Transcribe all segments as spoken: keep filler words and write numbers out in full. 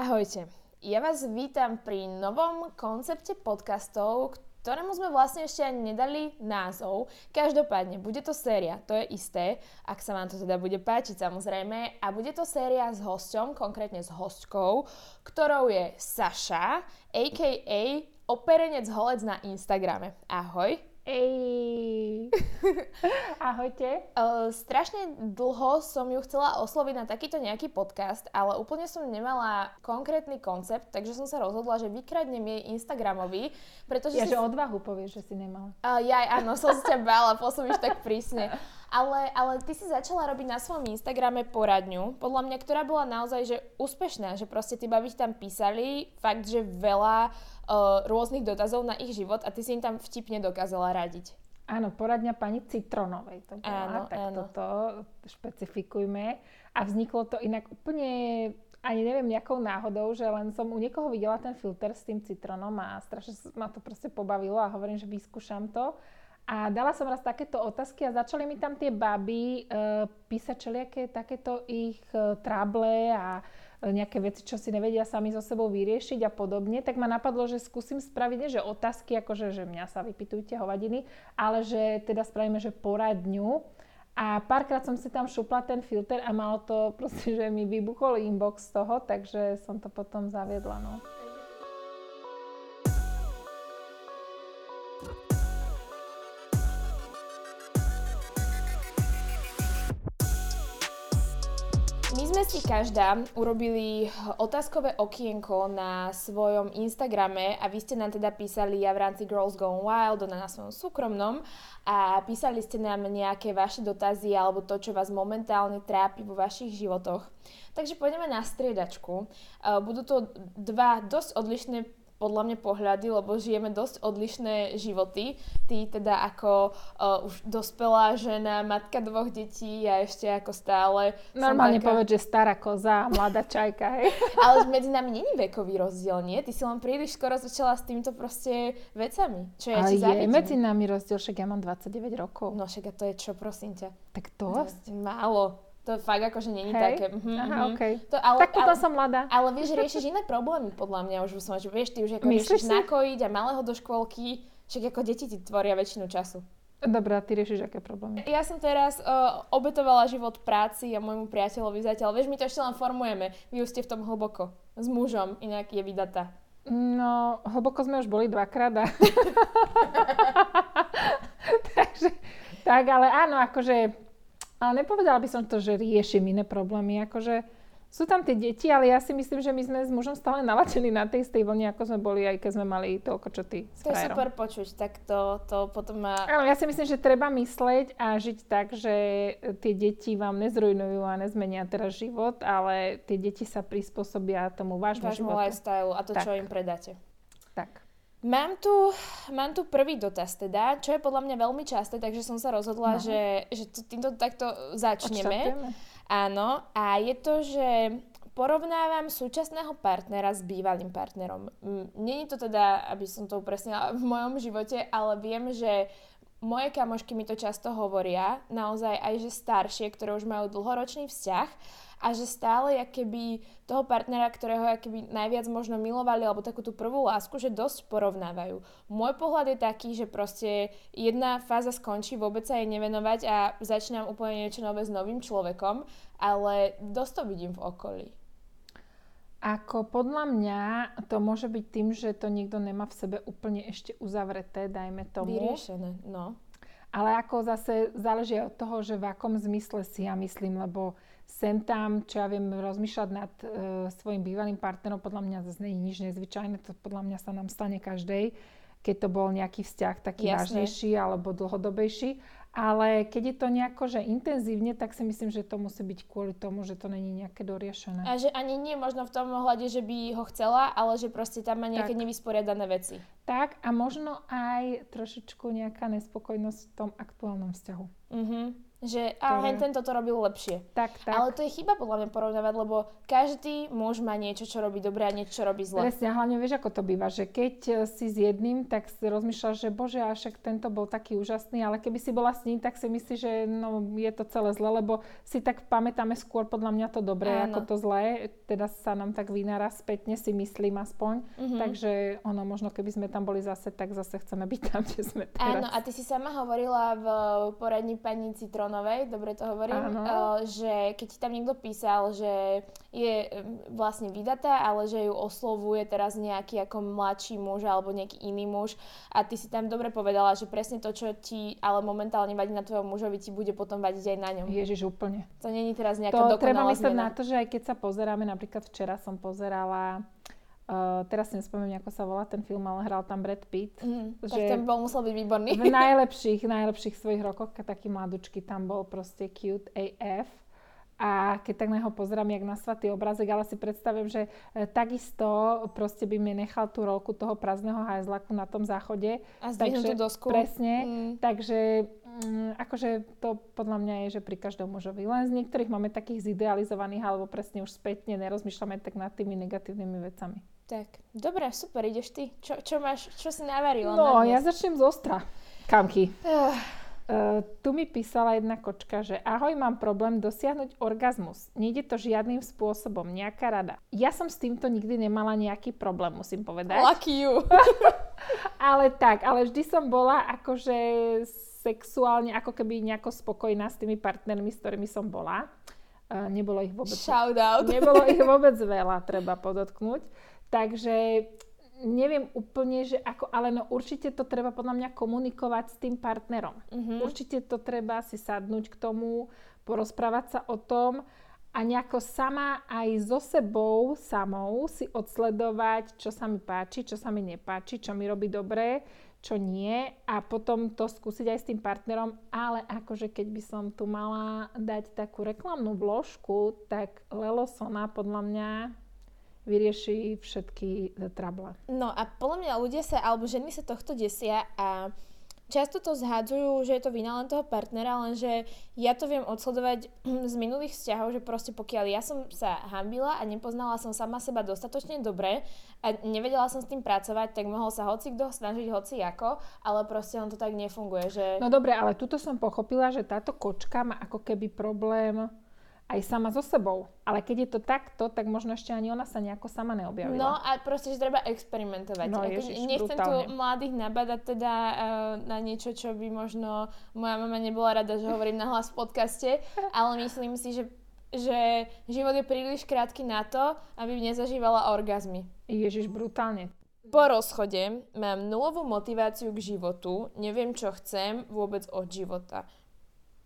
Ahojte, ja vás vítam pri novom koncepte podcastov, ktorému sme vlastne ešte ani nedali názov. Každopádne, bude to séria, to je isté, ak sa vám to teda bude páčiť samozrejme, a bude to séria s hosťom, konkrétne s hostkou, ktorou je Sasha, á ká á Operenec Holec na Instagrame. Ahoj. Ej. Ahojte. Uh, strašne dlho som ju chcela osloviť na takýto nejaký podcast, ale úplne som nemala konkrétny koncept, takže som sa rozhodla, že vykradnem jej Instagramový, pretože... Ja, si... že odvahu povieš, že si nemala. Uh, ja, áno, som si ťa bála, pôsobíš tak prísne. Ale, ale ty si začala robiť na svojom Instagrame poradňu, podľa mňa, ktorá bola naozaj že úspešná, že proste tí babiť tam písali fakt, že veľa uh, rôznych dotazov na ich život a ty si im tam vtipne dokázala radiť. Áno, poradňa pani Citronovej to bola, áno, tak áno. Toto špecifikujme. A vzniklo to inak úplne, ani neviem, nejakou náhodou, že len som u niekoho videla ten filter s tým citronom a strašne ma to proste pobavilo a hovorím, že vyskúšam to. A dala som raz takéto otázky a začali mi tam tie baby e, písať čeliaké takéto ich e, trable a e, nejaké veci, čo si nevedia sami so sebou vyriešiť a podobne. Tak ma napadlo, že skúsim spraviť, nie, že otázky, akože že mňa sa vypytujte hovadiny, ale že teda spravíme, že poradňu. A párkrát som si tam šupla ten filter a malo to proste, že mi vybuchol inbox z toho, takže som to potom zaviedla, no. Si každá urobili otázkové okienko na svojom Instagrame a vy ste nám teda písali, ja v rámci Girls Go Wild, ona na svojom súkromnom, a písali ste nám nejaké vaše dotazy alebo to, čo vás momentálne trápi vo vašich životoch. Takže pôjdeme na striedačku. Budú to dva dosť odlišné podľa mňa pohľady, lebo žijeme dosť odlišné životy. Ty teda ako uh, už dospelá žena, matka dvoch detí a ešte ako stále... Normálne taká... povedz, že stará koza, mladá čajka, hej. Ale medzi nami není vekový rozdiel, nie? Ty si len príliš skoro začala s týmto proste vecami, čo ja ti závidím. Ale je medzi nami rozdiel, však ja mám dvadsaťdeväť rokov. No však a to je čo, prosím ťa? Tak to? to málo. To fakt akože není také. Mm-hmm. Aha, okej. Okay. Tak potom som mladá. Ale vieš, riešiš iné problémy, podľa mňa už som, že vieš, ty už ako riešiš nakojiť a malého do škôlky, však ako deti ti tvoria väčšinu času. Dobre, a ty riešiš aké problémy? Ja som teraz uh, obetovala život práci a môjmu priateľovi zatiaľ. Vieš, my to ešte len formujeme. Vy už ste v tom hlboko. S mužom, inak je vydatá. No, hlboko sme už boli dvakrát a... Takže, tak, ale áno, akože... Ale nepovedala by som to, že riešim iné problémy, akože sú tam tie deti, ale ja si myslím, že my sme s mužom stále naladení na tej istej vlne, ako sme boli, aj keď sme mali toľko, čo ty s frajerom. To je super počuť, tak to, to potom má... Ale ja si myslím, že treba mysleť a žiť tak, že tie deti vám nezrujnujú a nezmenia teraz život, ale tie deti sa prispôsobia tomu vášmu životu. Vášmu lifestyle a to, tak. Čo im predáte. Tak. Mám tu, mám tu prvý dotaz teda, čo je podľa mňa veľmi časté, takže som sa rozhodla, no. že, že týmto takto začneme. Odštartujeme. Áno, a je to, že porovnávam súčasného partnera s bývalým partnerom. Není to teda, aby som to upresnila v mojom živote, ale viem, že moje kamošky mi to často hovoria, naozaj aj že staršie, ktoré už majú dlhoročný vzťah, a že stále akoby toho partnera, ktorého akoby najviac možno milovali alebo takú tú prvú lásku, že dosť porovnávajú. Môj pohľad je taký, že proste jedna fáza skončí, vôbec sa jej nevenovať a začínam úplne niečo nové s novým človekom, ale dosť to vidím v okolí. Ako podľa mňa to môže byť tým, že to niekto nemá v sebe úplne ešte uzavreté, dajme tomu. Vyriešené, no. Ale ako zase záleží od toho, že v akom zmysle si ja myslím, lebo sem tam, čo ja viem, rozmýšľať nad e, svojim bývalým partnerom, podľa mňa zase nie je nič nezvyčajné, to podľa mňa sa nám stane každej, keď to bol nejaký vzťah taký vážnejší alebo dlhodobejší, ale keď je to nejako, že intenzívne, tak si myslím, že to musí byť kvôli tomu, že to není nejaké doriešené. A že ani nie možno v tom ohľade, že by ho chcela, ale že proste tam má nejaké tak. Nevysporiadané veci. Tak a možno aj trošičku nejaká nespokojnosť v tom aktuálnom vzťahu. Mhm. že a hen tento to robil lepšie. Tak, tak. Ale to je chyba podľa mňa porovnávať, lebo každý muž má niečo, čo robí dobre a niečo, čo robí zle. Presne, hlavne vieš, ako to býva, že keď si s jedným, tak si rozmýšľaš, že bože, a však tento bol taký úžasný, ale keby si bola s ním, tak si myslíš, že no, je to celé zle, lebo si tak pamätáme skôr podľa mňa to dobré, áno, ako to zlé, teda sa nám tak vynára spätne, si myslím aspoň, mm-hmm. Takže ono, možno keby sme tam boli zase, tak zase chceme byť tam, kde sme teraz. Áno, a ty si sama hovorila v poradni pani Citrón, novej, dobre to hovorím, uh, že keď tam niekto písal, že je vlastne vydatá, ale že ju oslovuje teraz nejaký ako mladší muž alebo nejaký iný muž a ty si tam dobre povedala, že presne to, čo ti ale momentálne vadí na tvojom mužovi, ti bude potom vadiť aj na ňom. Ježiš, úplne. To nie je teraz nejaká dokonalá zmena. To treba myslieť na to, že aj keď sa pozeráme, napríklad včera som pozerala Uh, teraz si nespomínam, ako sa volá ten film, ale hral tam Brad Pitt. Mm, že tak ten bol musel byť výborný. V najlepších, najlepších svojich rokoch, taký mladučky tam bol proste cute á ef. A keď tak na ho pozerám, jak na svatý obrázek, ale si predstavím, že e, takisto proste by mi nechal tú rolku toho prázdneho hajzlaku na tom záchode. A zdvihnutú dosku. Presne, mm. takže akože to podľa mňa je, že pri každom mužovi. Len z niektorých máme takých zidealizovaných, alebo presne už spätne nerozmýšľame tak nad tými negatívnymi vecami. Tak, dobre, super, ideš ty. Čo, čo máš, čo si navarila? No, ja začnem z ostra. Kamky. Uh. Uh, tu mi písala jedna kočka, že ahoj, mám problém dosiahnuť orgazmus. Nejde to žiadnym spôsobom, nejaká rada. Ja som s týmto nikdy nemala nejaký problém, musím povedať. Lucky you. Ale tak, ale vždy som bola akože sexuálne ako keby nejako spokojná s tými partnermi, s ktorými som bola. Uh, nebolo ich vôbec, Shout out. Nebolo ich vôbec veľa, treba podotknúť. Takže neviem úplne, že ako, ale no určite to treba podľa mňa komunikovať s tým partnerom. Uh-huh. Určite to treba si sadnúť k tomu, porozprávať sa o tom a nejako sama aj so sebou samou si odsledovať, čo sa mi páči, čo sa mi nepáči, čo mi robí dobre, čo nie, a potom to skúsiť aj s tým partnerom, ale akože keď by som tu mala dať takú reklamnú vložku, tak Lelo Sona podľa mňa vyrieši všetky trable. No a podľa mňa ľudia sa, alebo ženy sa tohto desia a často to zhádzujú, že je to vina len toho partnera, lenže ja to viem odsledovať z minulých vzťahov, že proste pokiaľ ja som sa hanbila a nepoznala som sama seba dostatočne dobre a nevedela som s tým pracovať, tak mohol sa hocikto snažiť hoci ako, ale proste on to tak nefunguje. Že... No dobre, ale tuto som pochopila, že táto kočka má ako keby problém aj sama so sebou. Ale keď je to takto, tak možno ešte ani ona sa nejako sama neobjavila. No a proste, že treba experimentovať. No, ježiš, nechcem brutálne tu mladých nabadať teda uh, na niečo, čo by možno moja mama nebola rada, že hovorím nahlas v podcaste, ale myslím si, že, že život je príliš krátky na to, aby nezažívala orgazmy. Ježiš, brutálne. Po rozchode mám nulovú motiváciu k životu, neviem, čo chcem vôbec od života.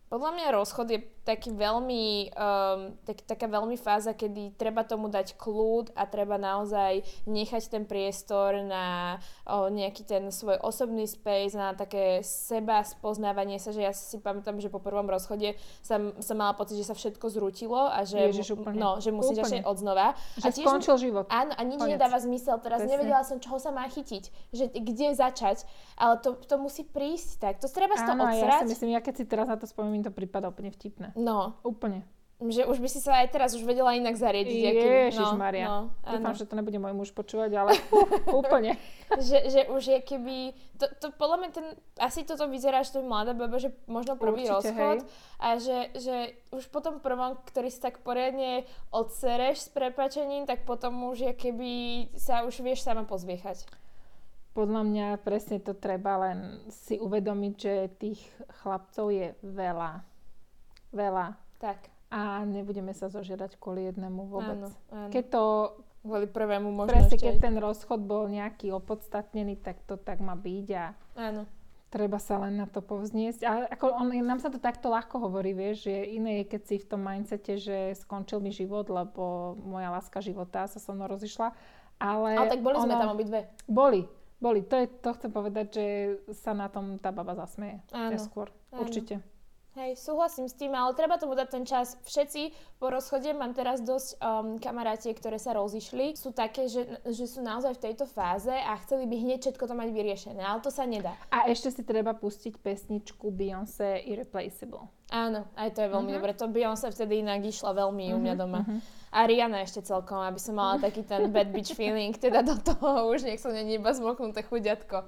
Podľa mňa rozchod je taký veľmi, um, tak, taká veľmi fáza, kedy treba tomu dať kľud a treba naozaj nechať ten priestor na oh, nejaký ten svoj osobný space, na také seba spoznávanie sa, že ja si pamätám, že po prvom rozchode som, som mala pocit, že sa všetko zrútilo a že, Ježiš, úplne, no, že musím začať od znova. Že a tiež, skončil život. Áno, a nič Konec. nedáva zmysel. Teraz Presne. nevedela som, čoho sa má chytiť, že kde začať, ale to, to musí prísť tak. To treba z toho odsrať. Áno, ja si myslím, ja keď si teraz na to spomínam, mi to prípada úplne vtipné. No. Úplne. Že už by si sa aj teraz už vedela inak zariadiť. Ježišmaria. No, no, dúfam, že to nebude môj muž počúvať, ale úplne. že, že už je keby... To, to podľa mňa ten... Asi toto vyzerá, že to je mladá baba, že možno prvý Určite, rozchod. Hej. A že, že už potom prvom, ktorý si tak poriadne odsereš s prepáčením, tak potom už je keby sa už vieš sama pozviechať. Podľa mňa presne to treba len si uvedomiť, že tých chlapcov je veľa. Veľa. Tak. A nebudeme sa zožierať kvôli jednému vôbec. Áno, áno. Keď to... Kvôli prvému možno presne, ešte... Presne, keď ten rozchod bol nejaký opodstatnený, tak to tak má byť a... Áno. Treba sa len na to povzniesť. A ako on, nám sa to takto ľahko hovorí, vieš, že iné je, keď si v tom mindsete, že skončil mi život, lebo moja láska života sa so mnou rozišla. Ale... Ale tak boli ono... sme tam obidve. Boli. Boli. To, je, to chcem povedať, že sa na tom tá baba zasmeje. Áno. Skôr. Určite. Hej, súhlasím s tým, ale treba tomu dať ten čas. Všetci po rozchode, mám teraz dosť um, kamarátie, ktoré sa rozišli, sú také, že, že sú naozaj v tejto fáze a chceli by hneď všetko to mať vyriešené, ale to sa nedá. A ešte si treba pustiť pesničku Beyoncé Irreplaceable. Áno, aj to je veľmi mm-hmm. dobre. To Beyoncé vtedy inak išla veľmi mm-hmm. u mňa doma. Mm-hmm. A Rihanna ešte celkom, aby som mala taký ten bad bitch feeling, teda do toho už nech som není iba zmoknuté chudiatko.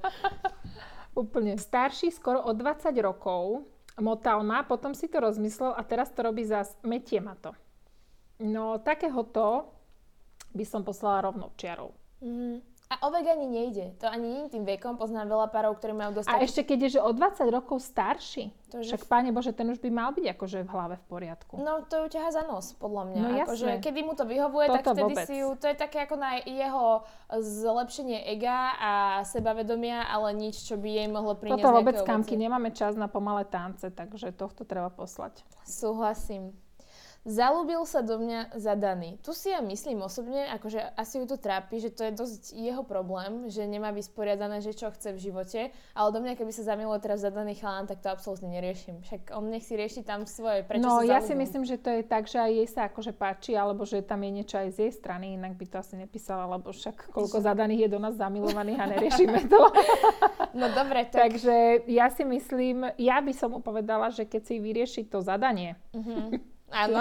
Úplne. Starší skoro o dvadsať rokov motal ma, potom si to rozmyslel a teraz to robí zás, metie ma to. No takéhoto by som poslala rovnou čiarou. Mm-hmm. A o vek ani nejde. To ani nie tým vekom. Poznám veľa párov, ktorí majú dostať... A ešte keď je, že o dvadsať rokov starší. To, že... Však, Páne Bože, ten už by mal byť akože v hlave v poriadku. No, to ju ťahá za nos, podľa mňa. No jasné. Akože, kedy mu to vyhovuje, Toto tak vtedy vôbec. Si ju... To je také ako na jeho zlepšenie ega a sebavedomia, ale nič, čo by jej mohlo priniesť. Toto vôbec, kamky, nemáme čas na pomalé tance, takže tohto treba poslať. Súhlasím. Zalúbil sa do mňa zadaný. Tu si ja myslím osobne, akože asi ju to trápi, že to je dosť jeho problém, že nemá vysporiadané, že čo chce v živote, ale do mňa, keby sa zamiluje teraz zadaný chalán, tak to absolútne neriešim. Však on nech si rieši tam svoje, prečo no, sa zalúbil. No ja si myslím, že to je tak, že aj jej sa akože páči, alebo že tam je niečo aj z jej strany, inak by to asi nepísala, lebo však koľko zadaných je do nás zamilovaných a neriešime to. No dobre, tak. Takže ja si myslím, ja by som mu povedala, že keď si vyrieši to zadanie. Mhm. Áno,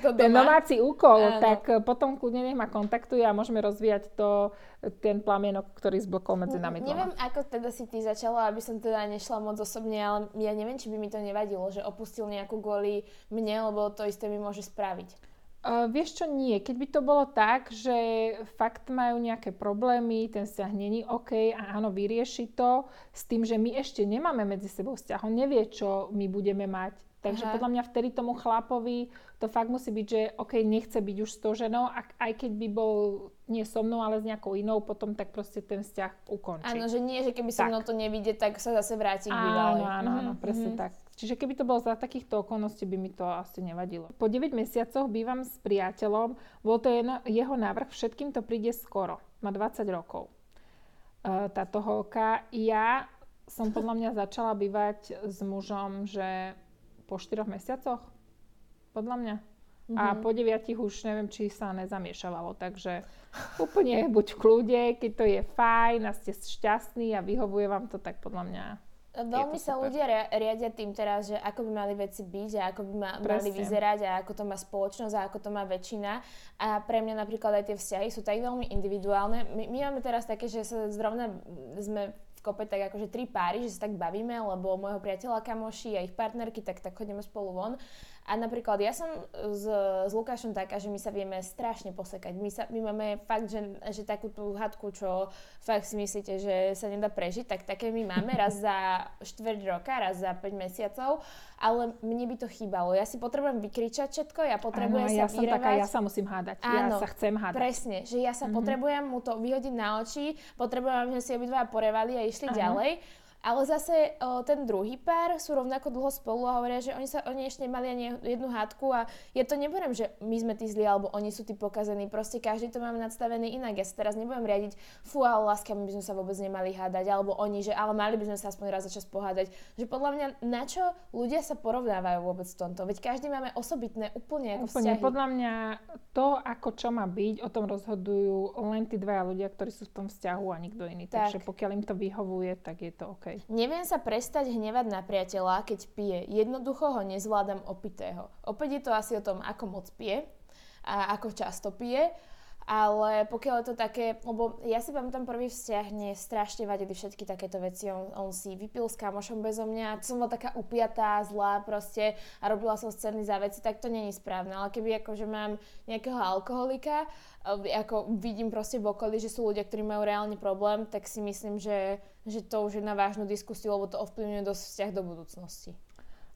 to ten domáci úkol, áno. Tak potom kľudne nech ma kontaktuje a môžeme rozvíjať to, ten plamienok, ktorý zblokol medzi nami dvoma. Neviem, ako teda si ty začala, aby som teda nešla moc osobne, ale ja neviem, či by mi to nevadilo, že opustil nejakú kvôli mne, lebo to isté mi môže spraviť. Uh, vieš čo, nie. Keď by to bolo tak, že fakt majú nejaké problémy, ten vzťah není OK a áno, vyrieši to s tým, že my ešte nemáme medzi sebou vzťah. On nevie, čo my budeme mať. Takže Aha. podľa mňa vtedy tomu chlapovi to fakt musí byť, že OK, nechce byť už s tou ženou, aj keď by bol nie so mnou, ale s nejakou inou, potom tak proste ten vzťah ukončí. Áno, že nie, že keby so mnou to nevidie, tak sa zase vráti k bývalej. Áno, áno, áno, mm-hmm. presne mm-hmm. tak. Čiže keby to bolo za takýchto okolností, by mi to asi nevadilo. Po deviatich mesiacoch bývam s priateľom, bol to jeho návrh, všetkým to príde skoro, má dvadsať rokov. Táto holka, ja som podľa mňa začala bývať s mužom, že po štyroch mesiacoch, podľa mňa. Mm-hmm. A po deviatich už neviem, či sa nezamiešavalo, takže úplne buď v kľude, keď to je fajn a ste šťastní a vyhovuje vám to, tak podľa mňa veľmi sa super. Ľudia riadia tým teraz, že ako by mali veci byť a ako by ma, mali vyzerať a ako to má spoločnosť a ako to má väčšina. A pre mňa napríklad aj tie vzťahy sú tak veľmi individuálne. My, my máme teraz také, že sa zrovna sme v kope tak akože tri páry, že sa tak bavíme, lebo môjho priateľa kamoši a ich partnerky, tak, tak chodíme spolu von. A napríklad ja som s, s Lukášom taká, že my sa vieme strašne posekať. My, sa, my máme fakt, že, že takú tú hadku, čo fakt si myslíte, že sa nedá prežiť, tak také my máme raz za štvrť roka, raz za päť mesiacov, ale mne by to chýbalo. Ja si potrebujem vykričať všetko, ja potrebujem ano, sa ja vyrevať. Ja som taká, ja sa musím hádať, áno, ja sa chcem hádať. Presne, že ja sa mm-hmm. potrebujem mu to vyhodiť na oči, potrebujem, že si obidva porevali a išli ano. ďalej. Ale zase o, ten druhý pár sú rovnako dlho spolu a hovoria, že oni sa oni ešte nemali ani jednu hádku a ja to nebudem, že my sme tí zlí alebo oni sú tí pokazení. Proste každý to máme nadstavený inak. Ja sa teraz nebudem riadiť, fú, ale láska, my by sme sa vôbec nemali hádať. Alebo oni, že ale mali by sme sa aspoň raz za čas pohádať. Že podľa mňa na čo ľudia sa porovnávajú vôbec v tomto? Veď každý máme osobitné úplne ako vzťahy. Úplne, podľa mňa to, ako čo má byť, o tom rozhodujú len tí dvaja ľudia, ktorí sú v tom vzťahu a nikto iný. Tak. Takže pokiaľ im to vyhovuje, tak je to OK. Neviem sa prestať hnevať na priateľa, keď pije. Jednoducho ho nezvládam opitého. Opäť je to asi o tom, ako moc pije a ako často pije. Ale pokiaľ je to také, lebo ja si pamätám prvý vzťah, mne strašne vadili všetky takéto veci. On, on si vypil s kamošom bezo mňa, som bola taká upiatá, zlá proste a robila som scény za veci, tak to není správne. Ale keby akože mám nejakého alkoholika, ako vidím proste v okolí, že sú ľudia, ktorí majú reálne problém, tak si myslím, že, že to už je na vážnu diskusiu, lebo to ovplyvňuje dosť vzťah do budúcnosti.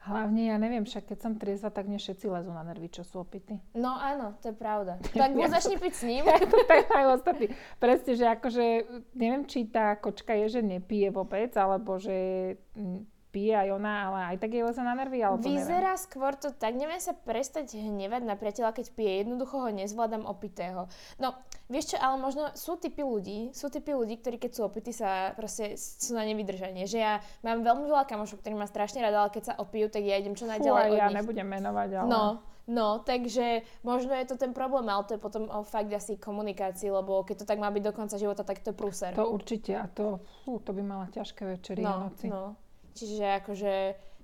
Hlavne, ja neviem, však keď som triezva, tak mne všetci lezú na nervy, čo sú opity. No áno, to je pravda. Tak mu začni piť s ním. Ja to tak aj ostatní. Presne, že akože, neviem, či tá kočka je, že nepije vôbec, alebo že pije aj ona, ale aj tak jej leze na nervy, alebo Vyzerá neviem. Skôr to tak, neviem sa prestať hnevať na priateľa, keď pije. Jednoducho ho nezvládam opitého. No, vieš čo, ale možno sú typy ľudí, sú typy ľudí, ktorí keď sú opití, sa proste sú na nevydržanie. Že ja mám veľmi veľa kamošov, ktorí ma strašne rada, ale keď sa opijú, tak ja idem čo najďalej od nich. Ja nebudem menovať, ale... No, no, takže možno je to ten problém, ale to je potom o fakt asi komunikácii, lebo keď to tak má byť do konca života, tak to je prúser. To určite, a to, fú, to by mala ťažké večery a noci. No, no. Čiže akože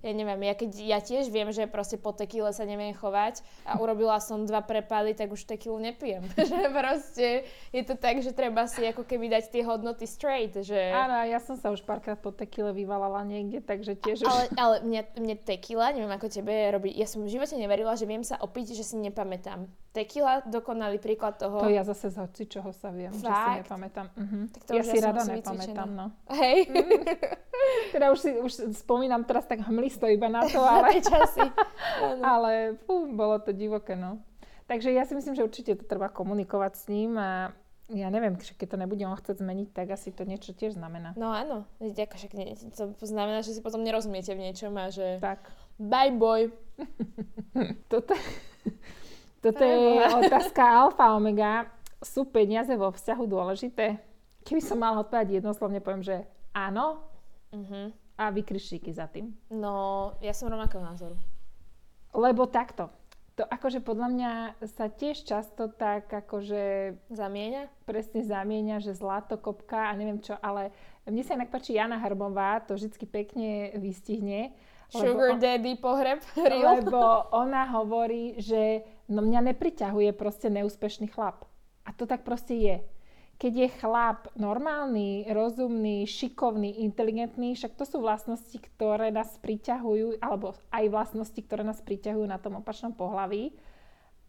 ja neviem, ja, keď, ja tiež viem, že proste po tekíle sa neviem chovať a urobila som dva prepady, tak už tekílu nepijem. Že proste je to tak, že treba si ako keby dať tie hodnoty straight, že... Áno, ja som sa už párkrát po tekíle vyvalala niekde, takže tiež už... Ale, ale mne, mne tekíla, neviem ako tebe robí, ja som v živote neverila, že viem sa opiť, že si nepamätám. Tekíla, dokonalý príklad toho... To ja zase z hocičoho sa viem, Fakt? že si nepamätám. Uh-huh. Tak to ja si rada nepamätám, no. Hej. Mm. Teda už si už spomínam teraz tak hmlisto iba na to, ale... časy. Ale fú, bolo to divoké, no. Takže ja si myslím, že určite to treba komunikovať s ním a ja neviem, keď to nebudem chcieť zmeniť, tak asi to niečo tiež znamená. No áno, však to znamená, že si potom nerozumiete v niečom a že... Tak. Bye boy. Toto, toto je otázka alfa omega. Sú peniaze vo vzťahu dôležité? Keby som mala odpovedať jednoslovne, poviem, že áno. Uh-huh. A vykričníky za tým. No, ja som rovnakého názoru. Lebo takto. To akože podľa mňa sa tiež často tak akože... Zamieňa? Presne zamieňa, že zlatokopka a neviem čo, ale mne sa inak páči Jana Harbová, to vždycky pekne vystihne. Sugar on, daddy pohreb. Lebo ona hovorí, že no mňa nepriťahuje proste neúspešný chlap. A to tak proste je. Keď je chlap normálny, rozumný, šikovný, inteligentný, však to sú vlastnosti, ktoré nás priťahujú, alebo aj vlastnosti, ktoré nás priťahujú na tom opačnom pohlaví.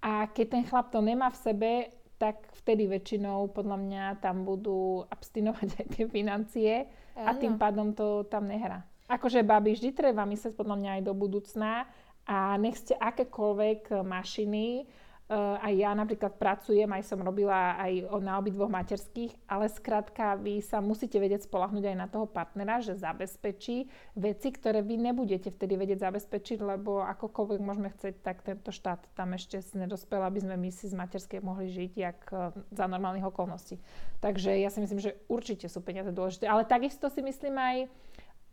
A keď ten chlap to nemá v sebe, tak vtedy väčšinou podľa mňa tam budú abstinovať aj tie financie a tým pádom to tam nehrá. Akože, babi, vždy treba myslieť podľa mňa aj do budúcna a nech ste akékoľvek mašiny. Uh, aj ja napríklad pracujem, aj som robila aj na obidvoch materských, ale skrátka vy sa musíte vedieť spoľahnúť aj na toho partnera, že zabezpečí veci, ktoré vy nebudete vtedy vedieť zabezpečiť, lebo akokoľvek môžeme chcieť, tak tento štát tam ešte nedospel, aby sme my si z materskej mohli žiť jak uh, za normálnych okolností. Takže ja si myslím, že určite sú peniaze dôležité, ale takisto si myslím aj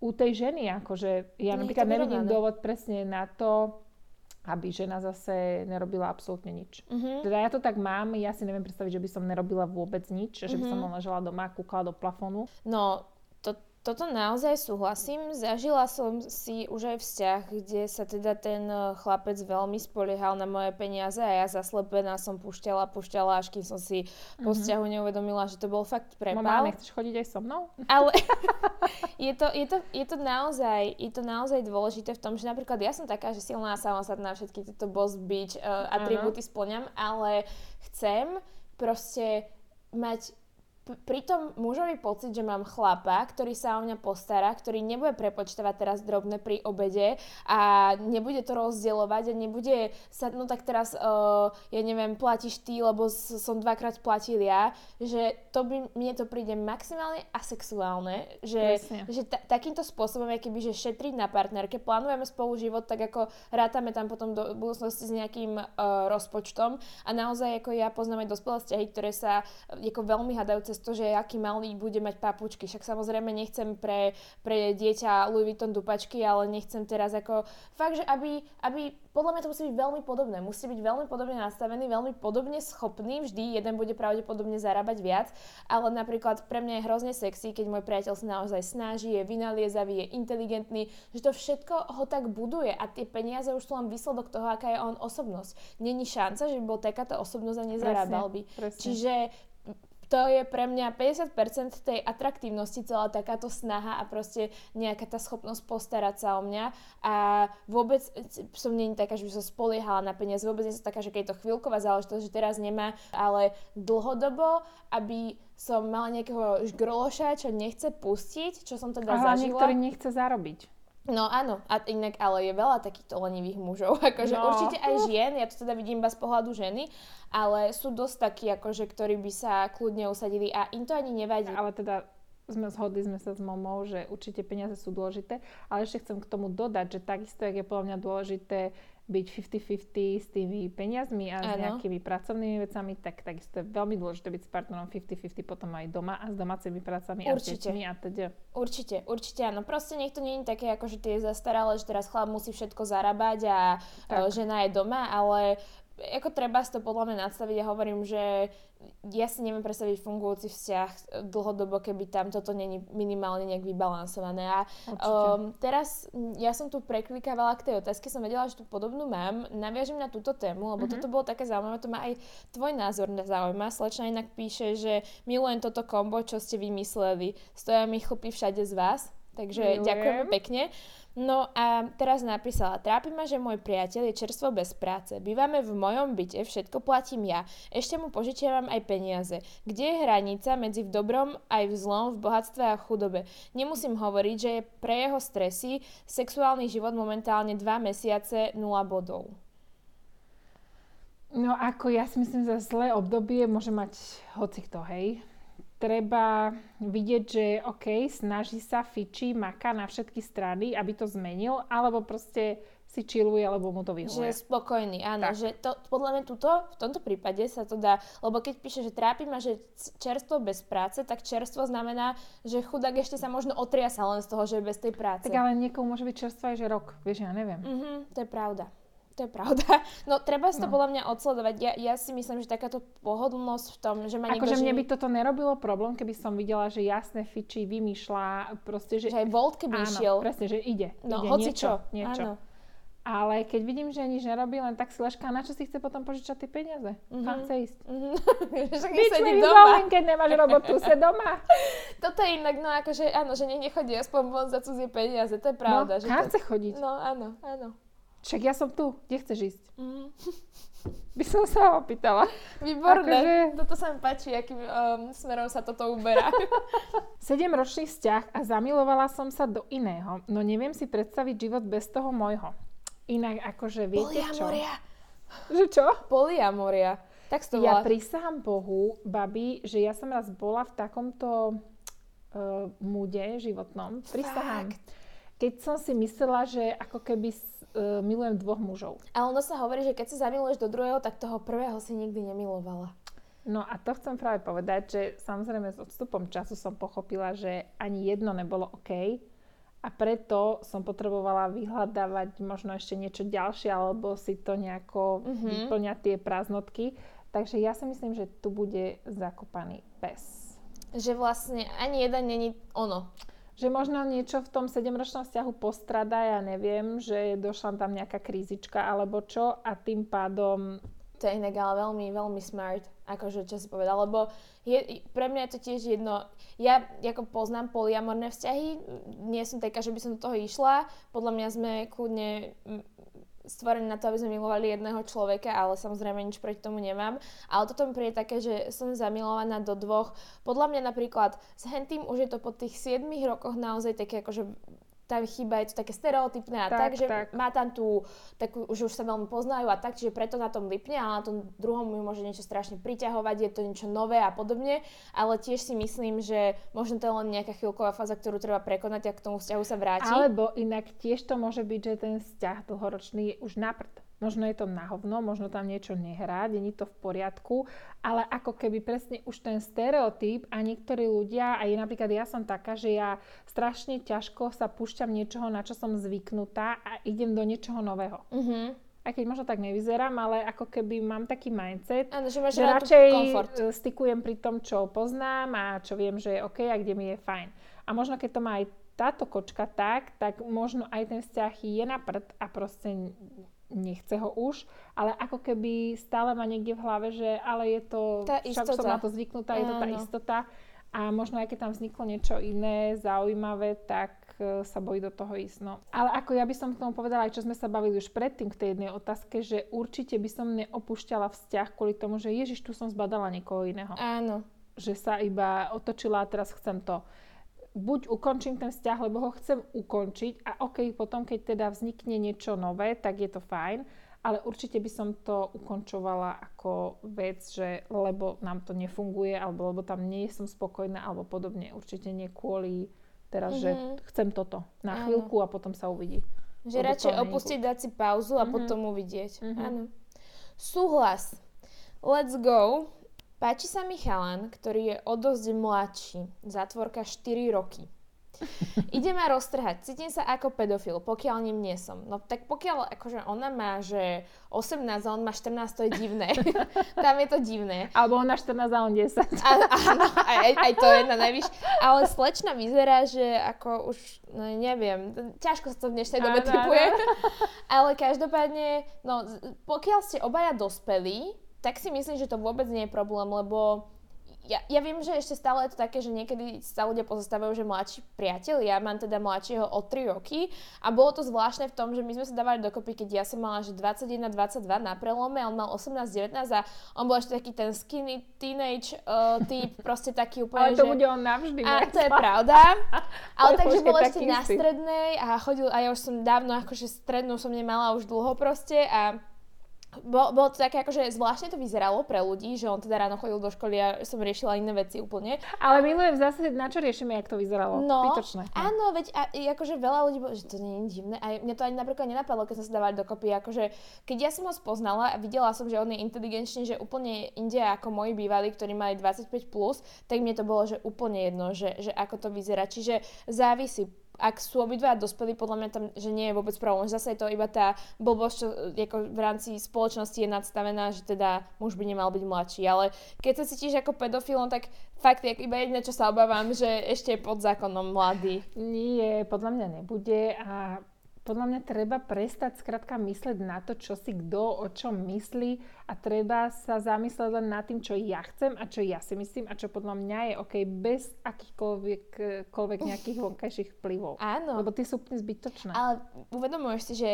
u tej ženy, akože ja napríklad nevidím dôvod presne na to, aby žena zase nerobila absolútne nič. Uh-huh. Teda ja to tak mám, ja si neviem predstaviť, že by som nerobila vôbec nič, že by som len ležala doma, kúkala do plafónu. No, to, toto naozaj súhlasím. Zažila som si už aj vzťah, kde sa teda ten chlapec veľmi spoliehal na moje peniaze a ja zaslepená som púšťala, púšťala, až kým som si po vzťahu neuvedomila, že to bol fakt prepál. Mama, nechceš chodiť aj so mnou? Ale Je to, je, to, je, to naozaj, je to naozaj dôležité v tom, že napríklad ja som taká, že silná a samostatná, všetky tieto boss bitch uh, atribúty spĺňam, ale chcem proste mať p- pri tom mužovi pocit, že mám chlapa, ktorý sa o mňa postará, ktorý nebude prepočítavať teraz drobné pri obede a nebude to rozdielovať a nebude sa, no tak teraz, uh, ja neviem, platíš ty, lebo som dvakrát platil ja, že to by, mne to príde maximálne asexuálne, že, že ta, takýmto spôsobom, akýby, že šetriť na partnerke, plánujeme spolu život, tak ako rátame tam potom do budúcnosti s nejakým uh, rozpočtom a naozaj, ako ja poznám aj dospelé vzťahy, ktoré sa ako veľmi hadajú cez to, že aký malý bude mať papučky. Však samozrejme nechcem pre, pre dieťa Louis Vuitton dupačky, ale nechcem teraz ako... Fakt, že aby, aby... Podľa mňa to musí byť veľmi podobné. Musí byť veľmi podobne nastavený, veľmi podobne schopný. Vždy jeden bude pravdepodobne zarábať viac. Ale napríklad pre mňa je hrozne sexy, keď môj priateľ sa naozaj snaží, je vynaliezavý, je inteligentný. Že to všetko ho tak buduje a tie peniaze už sú len výsledok toho, aká je on osobnosť. Není šanca, že by bol takáto osobnosť a nezarábal by. Presne, presne. Čiže... To je pre mňa päťdesiat percent tej atraktívnosti, celá takáto snaha a proste nejaká tá schopnosť postarať sa o mňa. A vôbec som nie taká, že by som spoliehala na peniaze. Vôbec nie som taká, že keď je to chvíľková záležitosť, že teraz nemá, ale dlhodobo, aby som mala nejakého žgrološa, čo nechce pustiť, čo som teda Aha, zažila. Ale niektorý nechce zarobiť. No áno, a inak ale je veľa takýchto lenivých mužov, akože no. Určite aj žien, ja to teda vidím iba z pohľadu ženy, ale sú dosť takí, akože, ktorí by sa kľudne usadili a im to ani nevadí. Ale teda sme zhodli sme sa s mamou, že určite peniaze sú dôležité, ale ešte chcem k tomu dodať, že takisto, jak je podľa mňa dôležité byť päťdesiat päťdesiat s tými peniazmi a ano. S nejakými pracovnými vecami, tak takisto je veľmi dôležité byť s partnerom päťdesiat päťdesiat potom aj doma a s domácimi prácami určite. A s deťmi a teda. Určite, určite áno. Proste niekto nie je také, ako že tie je zastaralé, že teraz chlap musí všetko zarábať a tak. Žena je doma, ale ako treba si to podľa mňa nadstaviť. Ja hovorím, že ja si neviem predstaviť fungujúci vzťah dlhodobo, keby tam toto není minimálne nejak vybalansované. A um, teraz ja som tu preklikávala k tej otázke, som vedela, že tú podobnú mám. Naviažím na túto tému, lebo mm-hmm. toto bolo také zaujímavé, to ma aj tvoj názor zaujíma. Slečna inak píše, že milujem toto kombo, čo ste vymysleli. Stoja mi chlpy všade z vás. Takže ďakujem pekne. No a teraz napísala, trápi ma, že môj priateľ je čerstvo bez práce. Bývame v mojom byte, všetko platím ja. Ešte mu požičiavam aj peniaze. Kde je hranica medzi v dobrom aj v zlom, v bohatstve a chudobe? Nemusím hovoriť, že je pre jeho stresy sexuálny život momentálne dva mesiace nula bodov. No ako ja si myslím, za zlé obdobie môže mať hocikto, hej. Treba vidieť, že OK, snaží sa, fičí, maká na všetky strany, aby to zmenil, alebo proste si chilluje, alebo mu to vyhovuje. Že je spokojný, áno. Tak. Že to, podľa mňa tuto, v tomto prípade sa to dá, lebo keď píše, že trápi ma, že čerstvo bez práce, tak čerstvo znamená, že chudák ešte sa možno otriasa len z toho, že je bez tej práce. Tak ale niekomu môže byť čerstvo aj že rok, vieš, ja neviem. Mm-hmm, to je pravda. To je pravda. No treba si to no. podľa mňa odsledovať. Ja, ja si myslím, že takáto pohodlnosť v tom, že ma niekto... Akože mne by toto nerobilo problém, keby som videla, že jasné fiči vymýšľa proste, že... Že aj Bolt keby išiel. Áno, presne, že ide. No, ide, hoci niečo, čo. Niečo. Áno. Ale keď vidím, že nič nerobí, len tak si lešká, na čo si chce potom požičať tie peniaze? Mm-hmm. Tam chce ísť. Nič mi vyzval, keď nemáš robotu, se doma. Toto je inak, no akože áno, že nech nechodí aspoň von za cudzie peniaze, to je pravda. No, kam chce chodiť? No, áno, áno. Však ja som tu, kde chceš ísť? Mm. By som sa ho opýtala. Výborné, akože... toto sa mi páči, akým um, smerom sa toto uberá. sedemročný vzťah a zamilovala som sa do iného, no neviem si predstaviť život bez toho mojho. Inak akože viete Polyamoria. Čo? Polyamoria. Že čo? Polyamoria. Tak to ja volá. Prisahám Bohu, babi, že ja som raz bola v takomto uh, múde životnom. Prisahám. Fakt. Keď som si myslela, že ako keby uh, milujem dvoch mužov. Ale ono sa hovorí, že keď sa zamiluješ do druhého, tak toho prvého si nikdy nemilovala. No a to chcem práve povedať, že samozrejme s odstupom času som pochopila, že ani jedno nebolo OK. A preto som potrebovala vyhľadávať možno ešte niečo ďalšie, alebo si to nejako mm-hmm. vyplňať tie prázdnotky. Takže ja si myslím, že tu bude zakopaný pes. Že vlastne ani jeden není ono. Že možno niečo v tom sedemročnom vzťahu postrada, ja neviem, že došla tam nejaká krízička alebo čo a tým pádom... To je inak, ale veľmi, veľmi smart, akože čo si povedal, lebo je, pre mňa je to tiež jedno. Ja ako poznám polyamorné vzťahy, nie som taká, že by som do toho išla, podľa mňa sme kľudne... stvorený na to, aby sme milovali jedného človeka, ale samozrejme nič proti tomu nemám. Ale toto mi príde také, že som zamilovaná do dvoch. Podľa mňa napríklad s hentým už je to po tých siedmich rokoch naozaj také akože tam chyba, je to také stereotypné a tak, tak že tak. Má tam tú takú, že už sa veľmi poznajú a tak, čiže preto na tom lipne, ale na tom druhom ju môže niečo strašne priťahovať, je to niečo nové a podobne, ale tiež si myslím, že možno to je len nejaká chvíľková fáza, ktorú treba prekonať a k tomu vzťahu sa vráti. Alebo inak tiež to môže byť, že ten vzťah dlhoročný je už na prd. Možno je to na hovno, možno tam niečo nehrá, není to v poriadku, ale ako keby presne už ten stereotyp a niektorí ľudia, aj napríklad ja som taká, že ja strašne ťažko sa púšťam niečoho, na čo som zvyknutá a idem do niečoho nového. Mm-hmm. Aj keď možno tak nevyzerám, ale ako keby mám taký mindset, ano, že, že radšej stikujem pri tom, čo poznám a čo viem, že je OK a kde mi je fajn. A možno keď to má aj táto kočka tak, tak možno aj ten vzťah je na prd a proste... nechce ho už, ale ako keby stále ma niekde v hlave, že ale je to, však som na to zvyknutá, je to tá istota a možno aj keď tam vzniklo niečo iné, zaujímavé, tak sa bojí do toho ísť. No. Ale ako ja by som k tomu povedala, aj čo sme sa bavili už predtým k tej jednej otázke, že určite by som neopúšťala vzťah kvôli tomu, že Ježiš, tu som zbadala niekoho iného. Áno. Že sa iba otočila a teraz chcem to. Buď ukončím ten vzťah, lebo ho chcem ukončiť a okej, okay, potom keď teda vznikne niečo nové, tak je to fajn, ale určite by som to ukončovala ako vec, že lebo nám to nefunguje, alebo lebo tam nie som spokojná, alebo podobne. Určite nie kvôli teraz, mm-hmm. že chcem toto na chvíľku a potom sa uvidí. Že radšej opustiť, dať si pauzu a mm-hmm. potom uvidieť. Mm-hmm. Áno. Súhlas. Let's go. Páči sa mi chalan, ktorý je o dosť mladší, zátvorka štyri roky. Ide ma roztrhať. Cítim sa ako pedofil, pokiaľ ním nie som. No tak pokiaľ akože ona má, že osemnásť a on má štrnásť, to je divné. Tam je to divné. Alebo on má štrnásť a on desať. A, áno, aj, aj to je na najvyš. Ale slečna vyzerá, že ako už, no neviem, ťažko sa to v dnešnej dobe typuje. Ale každopádne, no pokiaľ ste obaja dospelí, tak si myslím, že to vôbec nie je problém, lebo ja, ja viem, že ešte stále je to také, že niekedy sa ľudia pozostávajú, že mladší priateľ, ja mám teda mladšieho o tri roky a bolo to zvláštne v tom, že my sme sa dávali dokopy, keď ja som mala že dvadsaťjeden dvadsaťdva na prelome, on mal osemnásť devätnásť a on bol ešte taký ten skinny teenage uh, typ, proste taký úplne, že... Ale to bude on navždy. A to je pravda, ale takže bol ešte na strednej a chodil, a ja už som dávno, akože strednú som nemala už dlho proste a... Bolo, bolo to také, akože zvláštne to vyzeralo pre ľudí, že on teda ráno chodil do školy a som riešila iné veci úplne. Ale milujem v zásade, na čo riešime, jak to vyzeralo. No, Pitočné. Áno, veď a, akože veľa ľudí bolo, že to nie je divné. A mne to ani napríklad nenapadlo, keď sme sa dávali dokopy. Akože, keď ja som ho spoznala a videla som, že on je inteligenčný, že úplne inde ako moji bývalí, ktorí mali dvadsaťpäť plus, tak mne to bolo že úplne jedno, že, že ako to vyzerá. Čiže závisí. Ak sú obidva dospelí, podľa mňa tam, že nie je vôbec problém. Zase je to iba tá blbosť, čo v rámci spoločnosti je nadstavená, že teda muž by nemal byť mladší. Ale keď sa cítiš ako pedofilom, tak fakt je iba jedné, čo sa obávam, že ešte je pod zákonom mladý. Nie, podľa mňa nebude a podľa mňa treba prestať skrátka mysleť na to, čo si kto o čom myslí a treba sa zamysleť len nad tým, čo ja chcem a čo ja si myslím a čo podľa mňa je OK bez akýchkoľvek nejakých vonkajších vplyvov. Áno. Lebo tie sú úplne zbytočné. Ale uvedomuješ si, že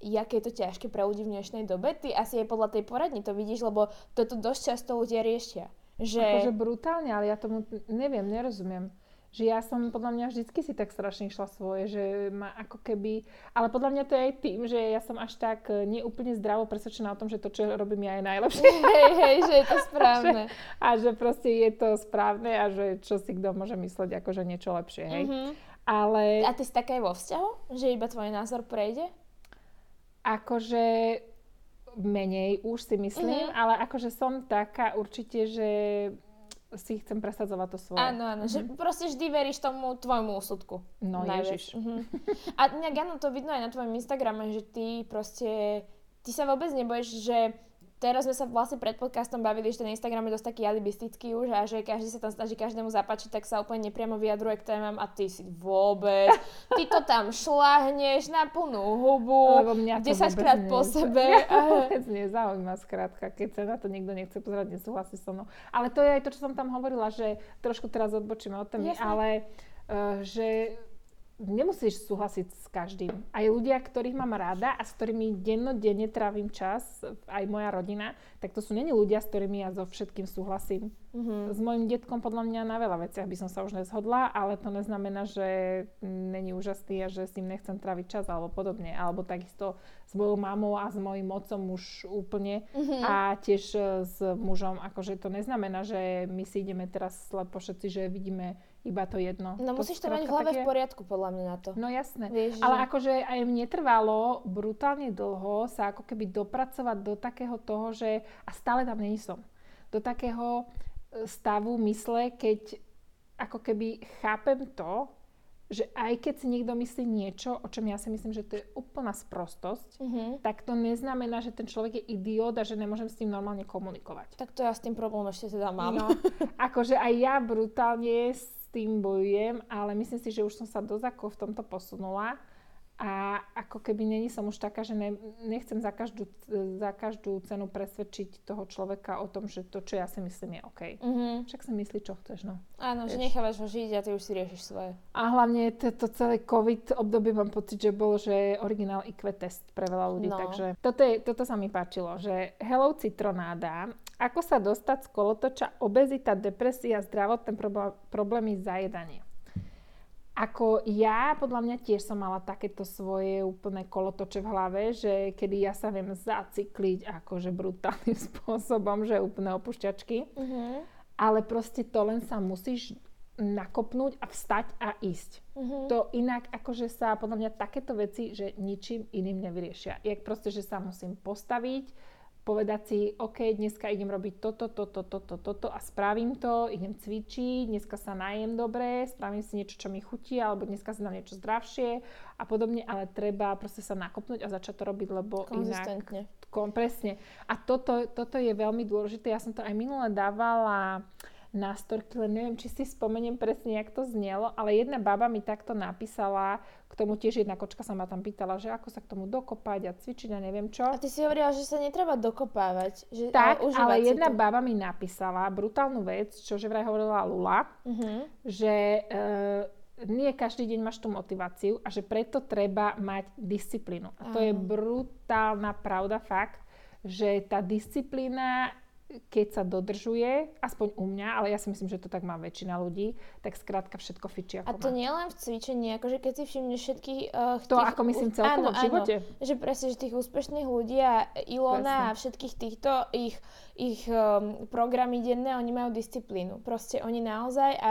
jaké je to ťažké pre ľudí v dnešnej dobe? Ty asi aj podľa tej poradni to vidíš, lebo toto dosť často ľudia riešia. Že... Akože brutálne, ale ja tomu neviem, nerozumiem. Že ja som podľa mňa vždycky si tak strašne išla svoje, že ma ako keby... Ale podľa mňa to je aj tým, že ja som až tak neúplne zdravo presvedčená o tom, že to, čo robím ja, je najlepšie. Hej, hej, že je to správne. A že, a že proste je to správne a že čo si kto môže mysleť akože niečo lepšie, hej. Mm-hmm. Ale... A ty si taká aj vo vzťahu? Že iba tvoj názor prejde? Akože... Menej už si myslím, mm-hmm. ale akože som taká určite, že... si chcem presadzovať to svoje. Áno, áno. Že mm-hmm. proste vždy veríš tomu tvojmu úsudku. No, najviac. Ježiš. Mm-hmm. A nejak, áno, to vidno aj na tvojom Instagrame, že ty proste, ty sa vôbec nebojíš, že teraz sme sa vlastne pred podcastom bavili, že ten Instagram je dosť taký alibistický už a že každý sa tam snaží každému zapáčiť, tak sa úplne nepriamo vyjadruje k témam a ty si vôbec, ty to tam šľahneš na plnú hubu, desaťkrát po sebe. Mňa vôbec nezaujíma skrátka, keď sa na to niekto nechce pozerať, nesúhlasí so mnou. Ale to je aj to, čo som tam hovorila, že trošku teraz odbočíme od témy, ale uh, že... Nemusíš súhlasiť s každým. Aj ľudia, ktorých mám rada a s ktorými dennodenne trávim čas, aj moja rodina, tak to sú neni ľudia, s ktorými ja so všetkým súhlasím. Mm-hmm. S mojim detkom podľa mňa na veľa veciach by som sa už nezhodla, ale to neznamená, že není úžasný a že s ním nechcem tráviť čas alebo podobne. Alebo takisto s mojou mamou a s mojim otcom už úplne. Mm-hmm. A tiež s mužom. Akože to neznamená, že my si ideme teraz slepo všetci, že vidíme iba to jedno. No to musíš to mať v hlave také... v poriadku podľa mňa na to. No jasné. Vieš, ale že... akože aj mne trvalo brutálne dlho sa ako keby dopracovať do takého toho, že a stále tam není som. Do takého stavu mysle, keď ako keby chápem to, že aj keď si niekto myslí niečo, o čom ja si myslím, že to je úplná sprostosť, mm-hmm. tak to neznamená, že ten človek je idiot a že nemôžem s tým normálne komunikovať. Tak to ja s tým problém ešte teda mám. No, akože aj ja brutálne tým bojujem, ale myslím si, že už som sa dosť ako v tomto posunula a ako keby není som už taká, že ne, nechcem za každú, za každú cenu presvedčiť toho človeka o tom, že to, čo ja si myslím, je OK. Mm-hmm. Však si myslí, čo chceš, no. Áno, vieš, že nechávaš ho žiť a ty už si riešiš svoje. A hlavne toto celé COVID obdobie mám pocit, že bol, že originál í kvé test pre veľa ľudí, no. Takže toto, je, toto sa mi páčilo, že hello citronáda, ako sa dostať z kolotoča obezita, depresia, zdravotné probl- problémy, zajedanie. Ako ja, podľa mňa tiež som mala takéto svoje úplné kolotoče v hlave, že kedy ja sa viem zacykliť akože brutálnym spôsobom, že úplne opušťačky. Uh-huh. Ale proste to len sa musíš nakopnúť a vstať a ísť. Uh-huh. To inak akože sa podľa mňa takéto veci, že ničím iným nevyriešia. Jak proste, že sa musím postaviť, povedať si, OK, dneska idem robiť toto, toto, toto, toto a spravím to, idem cvičiť, dneska sa najem dobre, spravím si niečo, čo mi chutí, alebo dneska si dám niečo zdravšie a podobne, ale treba proste sa nakopnúť a začať to robiť, lebo konzistentne. Inak... Kom, presne. A toto, toto je veľmi dôležité. Ja som to aj minule dávala na storky, len neviem, či si spomeniem presne, jak to znelo, ale jedna baba mi takto napísala, k tomu tiež jedna kočka sa ma tam pýtala, že ako sa k tomu dokopať a cvičiť a neviem čo. A ty si hovorila, že sa netreba dokopávať. Že tak, ale, ale jedna to. Baba mi napísala brutálnu vec, čože vraj hovorila Lula, uh-huh. že e, nie každý deň máš tú motiváciu a že preto treba mať disciplínu. A to uh-huh. je brutálna pravda, fakt, že tá disciplína, keď sa dodržuje, aspoň u mňa, ale ja si myslím, že to tak má väčšina ľudí, tak skrátka všetko fičí ako má. A to nielen v cvičení, akože keď si všimneš všetkých... Uh, to tých, ako myslím celkovo v živote. Áno, že presne, že tých úspešných ľudí a Ilona presne. A všetkých týchto, ich, ich um, programy denné, oni majú disciplínu. Proste oni naozaj a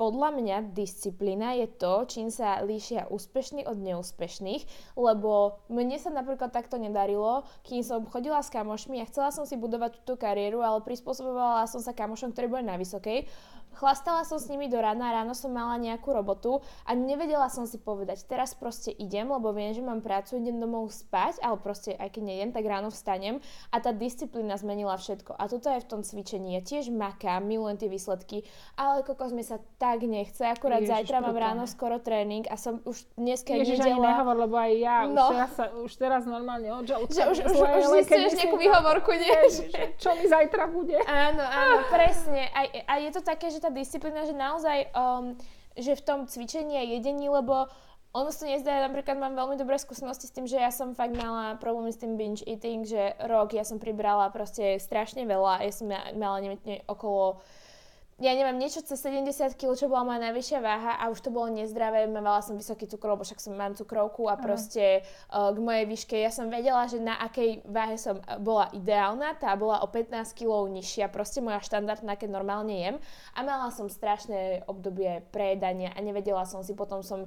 podľa mňa disciplína je to, čím sa líšia úspešní od neúspešných, lebo mne sa napríklad takto nedarilo, kým som chodila s kamošmi a chcela som si budovať túto kariéru, ale prispôsobovala som sa kamošom, ktorí boli na vysokej. Chlastala som s nimi do rána, ráno som mala nejakú robotu a nevedela som si povedať, teraz proste idem, lebo viem, že mám prácu, idem domov spať, ale proste aj keď nejdem, tak ráno vstanem a tá disciplína zmenila všetko. A toto je v tom cvičení, ja tiež makám, milujem tie výsledky, ale kokos mi sa tá tak nechce, akurát Ježiš, zajtra mám ráno skoro tréning a som už dneska nedela... Ježiš, ani nehovor, lebo aj ja no. už, teraz sa, už teraz normálne odžalúčam. Že už, už, už zistuješ nejakú výhovorku, nie? Ježiš, čo mi zajtra bude? Áno, áno, presne. A, a je to také, že tá disciplína, že naozaj, um, že v tom cvičení a jedení, lebo ono sa nezdá, napríklad mám veľmi dobré skúsenosti s tým, že ja som fakt mala problémy s tým binge eating, že rok ja som pribrala proste strašne veľa, ja som mala nevietne okolo... Ja neviem, niečo cez sedemdesiat kilogramov, čo bola moja najvyššia váha a už to bolo nezdravé, mávala som vysoký cukor, lebo však som mám cukrovku a proste uh, k mojej výške ja som vedela, že na akej váhe som bola ideálna, tá bola o pätnásť kilogramov nižšia, proste moja štandardná, keď normálne jem a mala som strašné obdobie prejedania a nevedela som si, potom som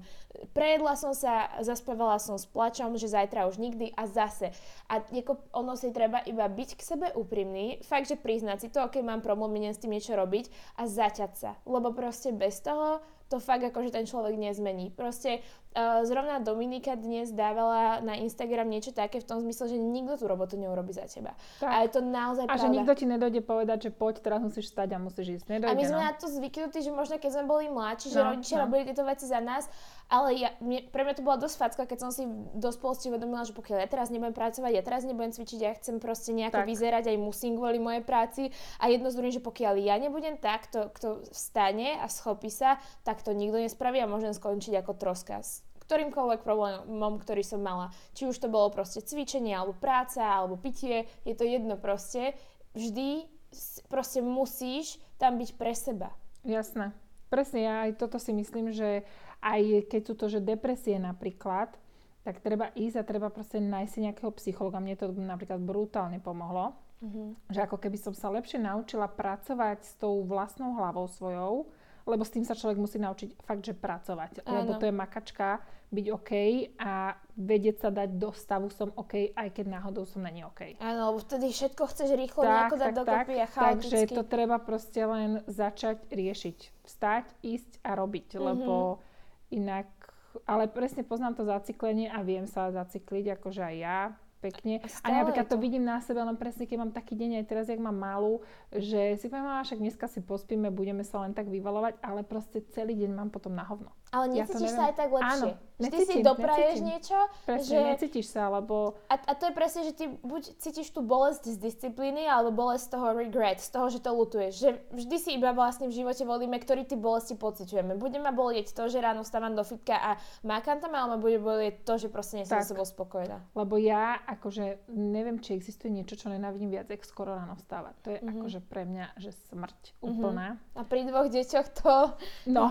prejedla som sa, zaspávala som s plačom, že zajtra už nikdy a zase. A nieko, ono si treba iba byť k sebe úprimný, fakt, že priznať si to, keď mám problém, idem s tým niečo robiť a zaťať sa, lebo proste bez toho to fakt akože ten človek nezmení. Proste uh, zrovna Dominika dnes dávala na Instagram niečo také v tom zmysle, že nikto tú robotu neurobí za teba. Tak. A je to naozaj a pravda. A že nikto ti nedojde povedať, že poď, teraz musíš stať a musíš ísť. Nedojde, a my sme no. na to zvyknutí, že možno keď sme boli mladší, že no, rodičia no. robili tieto veci za nás, ale ja, mne, pre mňa to bola dosť facka, keď som si v dospelosti uvedomila, že pokiaľ ja teraz nebudem pracovať, ja teraz nebudem cvičiť, ja chcem proste nejako tak. Vyzerať, aj musím kvôli mojej práci a jedno z druhým, že pokiaľ ja nebudem tak, to, kto vstane a schopí sa, tak to nikto nespraví a môžem skončiť ako troska s ktorýmkoľvek problémom, ktorý som mala. Či už to bolo proste cvičenie, alebo práca, alebo pitie, je to jedno proste. Vždy proste musíš tam byť pre seba. Jasné. Presne, ja aj toto si myslím, že aj keď sú to, že depresie napríklad, tak treba ísť a treba proste nájsť nejakého psychologa. Mne to napríklad brutálne pomohlo. Mm-hmm. Že ako keby som sa lepšie naučila pracovať s tou vlastnou hlavou svojou, lebo s tým sa človek musí naučiť fakt, že pracovať. Áno. Lebo to je makačka, byť OK a vedieť sa dať do stavu som OK, aj keď náhodou som není OK. Áno, lebo vtedy všetko chceš rýchlo tak, nejako dať tak, dokopy tak, a chaoticky. Takže to treba proste len začať riešiť. Vstať, ísť a robiť, mm-hmm. lebo inak... Ale presne poznám to zaciklenie a viem sa zacikliť, akože aj ja. Pekne. A napríklad to. to vidím na sebe, len presne, keď mám taký deň, aj teraz, jak mám malú, že si poviem, však dneska si pospíme, budeme sa len tak vyvalovať, ale proste celý deň mám potom na hovno. Ale necítiš ja sa aj tak lepšie. Áno, necítim, ty si dopraješ necítim. niečo. Presne, že... necítiš sa, lebo... A, a to je presne, že ty buď cítiš tú bolesť z disciplíny, alebo bolesť z toho regret, z toho, že to lutuješ. Že vždy si iba vlastne v živote volíme, ktorý ty bolesti pociťujeme. Bude ma bolieť to, že ráno vstávam do fitka a mákam tam, ale ma bude bolieť to, že proste nie som s sebou spokojná. Lebo ja akože neviem, či existuje niečo, čo nenávidím viac, ako skoro ráno vstávať. To je mm-hmm. akože pre mňa, že smrť úplná. Mm-hmm. A pri dvoch deťoch to... No.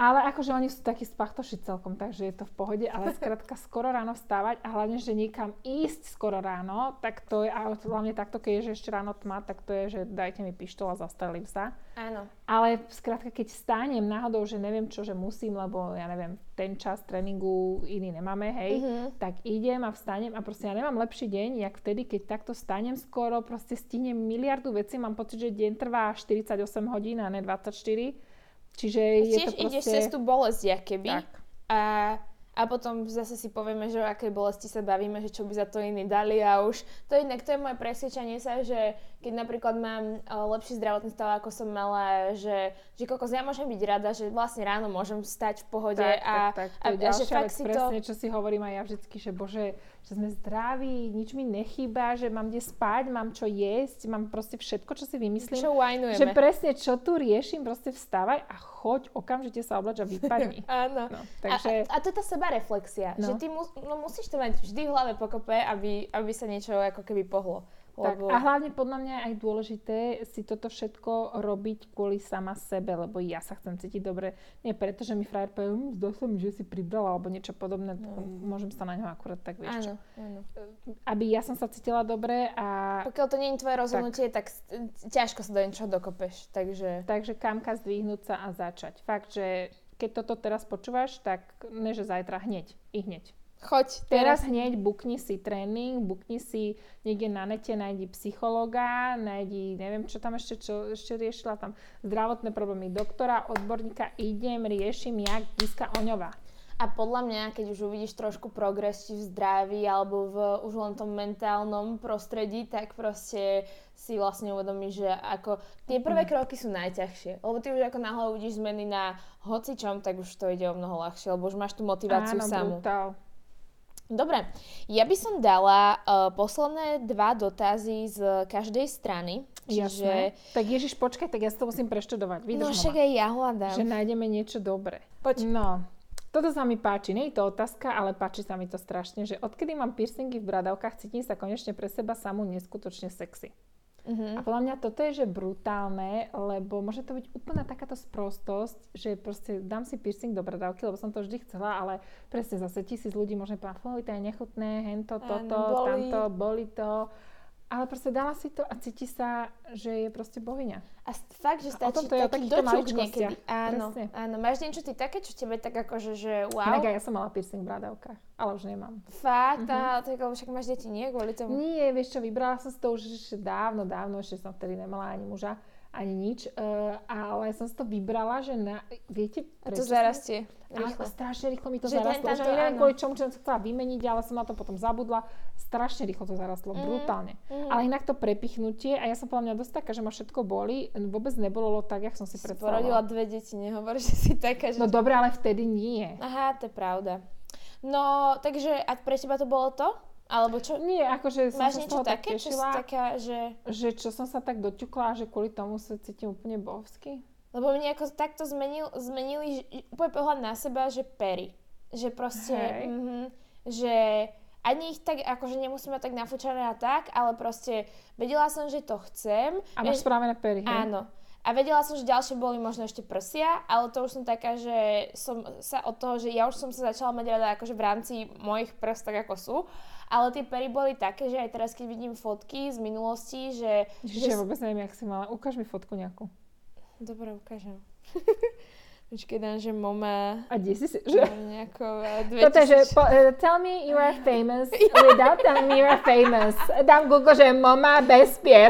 Ale akože oni sú takí spachtoši celkom, takže je to v pohode, ale skrátka skoro ráno vstávať a hlavne, že niekam ísť skoro ráno, tak to je, a hlavne takto, keď je, že ešte ráno tma, tak to je, že dajte mi pištol a zastrelím sa. Áno. Ale skrátka, keď stánem náhodou, že neviem čo, že musím, lebo ja neviem, ten čas tréningu iný nemáme, hej, uh-huh. tak idem a vstanem a proste ja nemám lepší deň, jak vtedy, keď takto stánem skoro, proste stihnem miliardu vecí, mám pocit, že deň trvá štyridsaťosem hodín a ne dvadsaťštyri. Čiže je to proste... ideš cez tú bolesť, akéby. A, a potom zase si povieme, že o akej bolesti sa bavíme, že čo by za to iní dali a už... To je inak, to je moje presvedčenie sa, že keď napríklad mám lepší zdravotný stav, ako som mala, že, že kokos, ja môžem byť rada, že vlastne ráno môžem stať v pohode tak, a... Tak, tak, to je ďalšia vec, presne, to... čo si hovorím aj ja vždycky, že bože, že sme zdraví, nič mi nechýba, že mám kde spať, mám čo jesť, mám proste všetko, čo si vymyslím. Čo uajnujeme. Že presne, čo tu riešim, proste vstávaj a choď, okamžite sa oblač a vypadni. Áno. No, takže... a, a to je tá sebareflexia, no. Že ty mus, no, musíš to mať vždy v hlave pokope, aby, aby sa niečo ako keby pohlo. Tak, a hlavne podľa mňa je aj dôležité si toto všetko robiť kvôli sama sebe, lebo ja sa chcem cítiť dobre. Nie preto, že mi frajer povie, hm, zdá sa mi, že si pribrala, alebo niečo podobné, mm. môžem sa na ňo akurát tak, vieš čo. Áno, áno. Aby ja som sa cítila dobre a... Pokiaľ to nie je tvoje rozhodnutie, tak, tak ťažko sa do niečoho dokopeš, takže... Takže kamka zdvihnúť sa a začať. Fakt, že keď toto teraz počúvaš, tak ne, že zajtra hneď, i hneď. Choď, teraz, teraz hneď bukni si tréning, bukni si niekde na nete, nájdi psychologa, nájdi, neviem čo tam ešte, čo ešte riešila tam, zdravotné problémy doktora, odborníka, idem, riešim, jak Giska Oňová. A podľa mňa, keď už uvidíš trošku progres či v zdraví alebo v už len tom mentálnom prostredí, tak proste si vlastne uvedomíš, že ako tie prvé kroky sú najťažšie. Lebo ty už ako náhle uvidíš zmeny na hocičom, tak už to ide o mnoho ľahšie, lebo už máš tú motiváciu samú. Áno, dobre, ja by som dala uh, posledné dva dotazy z každej strany. Čiže... Jasné. Tak Ježiš, počkaj, tak ja si to musím preštudovať. Vydrž no však aj ja hľadám. Že nájdeme niečo dobré. Poď. No, toto sa mi páči. Nie je to otázka, ale páči sa mi to strašne, že odkedy mám piercingy v bradavkách, cítim sa konečne pre seba samú neskutočne sexy. Uh-huh. A podľa mňa toto je, že brutálne, lebo môže to byť úplná takáto sprostosť, že proste dám si piercing do bradavky, lebo som to vždy chcela, ale presne zase tisíc ľudí môže povedať, foj, to je nechutné, hento, toto, boli. Tamto, boli to. Ale proste dala si to a cíti sa, že je proste bohyňa. A fakt, že stačí taký dočuk niekedy. Áno, áno, máš niečo ty také, čo tebe tak akože, že wow. Inak ja som mala piercing v bradavkách, ale už nemám. Fakt? Uh-huh. Tak však máš deti, nie? Kvôli tomu? Nie, vieš čo, vybrala som si to už ešte dávno, dávno, ešte som vtedy nemala ani muža, ani nič. Uh, ale som si to vybrala, že na, viete, prečo? A to zarastie. Rýchlo. Strašne rýchlo mi to že zarastlo. Že neviem kvôli čomu, čo som chcela vymeniť, ale som na to potom zabudla. Strašne rýchlo to zarastlo, mm. brutálne. Mm. Ale inak to prepichnutie, a ja som podľa mňa dosť taká, že ma všetko boli, vôbec nebolilo tak, jak som si predstavovala. Porodila dve deti, nehovor, že si taká, že... No dobre, ale vtedy nie. Aha, to je pravda. No, takže, a pre teba to bolo to? Alebo čo? Nie, akože som sa z toho také, tak tešila, taká, že... že čo som sa tak doťukla, že kvôli tomu sa cítim úplne bohovsky. Lebo mne ako takto zmenil, zmenili úplne pohľad na seba, že pery. Že proste, mm-hmm, že... Ani ich tak, akože nemusíme tak nafúčané a tak, ale proste vedela som, že to chcem. A máš správené pery, hej? Áno. A vedela som, že ďalšie boli možno ešte prsia, ale to už som taká, že som sa od toho, že ja už som sa začala mať rada akože v rámci mojich prst tak ako sú. Ale tie pery boli také, že aj teraz, keď vidím fotky z minulosti, že... Ježiš, ja vôbec neviem, jak si mala. Ukáž mi fotku nejakú. Dobre, ukážem. Počkej, dám, že mama... A kde si si... Že... dvetisíc... Toto je, že po, uh, tell me you are famous without telling me you are famous. Dám Google, že mama bez pier.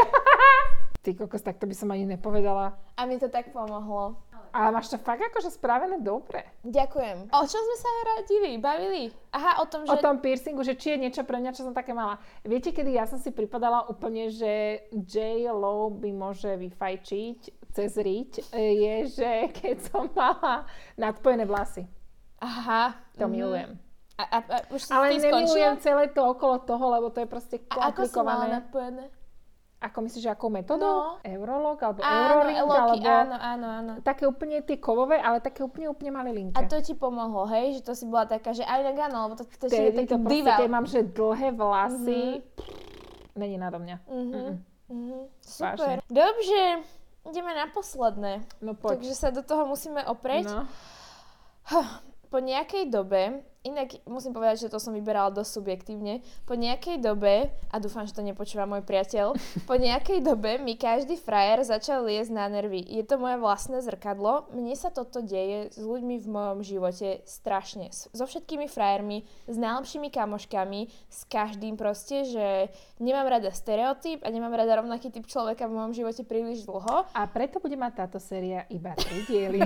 Ty kokos, tak to by som ani nepovedala. A mi to tak pomohlo. Ale máš to fakt akože spravené dobre. Ďakujem. O čom sme sa radili, bavili? Aha, o tom, že... O tom piercingu, že či je niečo pre mňa, čo som také mala. Viete, kedy ja som si pripadala úplne, že J-Lo by môže vyfajčiť cez riť, je, že keď som mala nadpojené vlasy. Aha. To milujem. A, a, a už si ale nemilujem celé to okolo toho, lebo to je proste komplikované. A ako som mala nadpojené? Ako myslíš, že akou metodou? No. Eurolog alebo áno, Euroring? Eloky, alebo áno, áno, áno. Také úplne tie kovové, ale také úplne, úplne malé linky. A to ti pomohlo, hej? Že to si bola taká, že aj tak áno, lebo to, to je taký to proste, keď mám, že dlhé vlasy, mm-hmm. není nado mňa. Mm-hmm. Mm-hmm. Super. Dobže, ideme na posledné. No poď. Takže sa do toho musíme oprieť. No. Huh, po nejakej dobe, inak musím povedať, že to som vyberala dosť subjektívne, po nejakej dobe, a dúfam, že to nepočúva môj priateľ, po nejakej dobe mi každý frajer začal liesť na nervy. Je to moje vlastné zrkadlo, mne sa toto deje s ľuďmi v mojom živote strašne. So všetkými frajermi, s najlepšími kamoškami, s každým proste, že nemám rada stereotyp a nemám rada rovnaký typ človeka v mojom živote príliš dlho. A preto bude mať táto séria iba tri diely.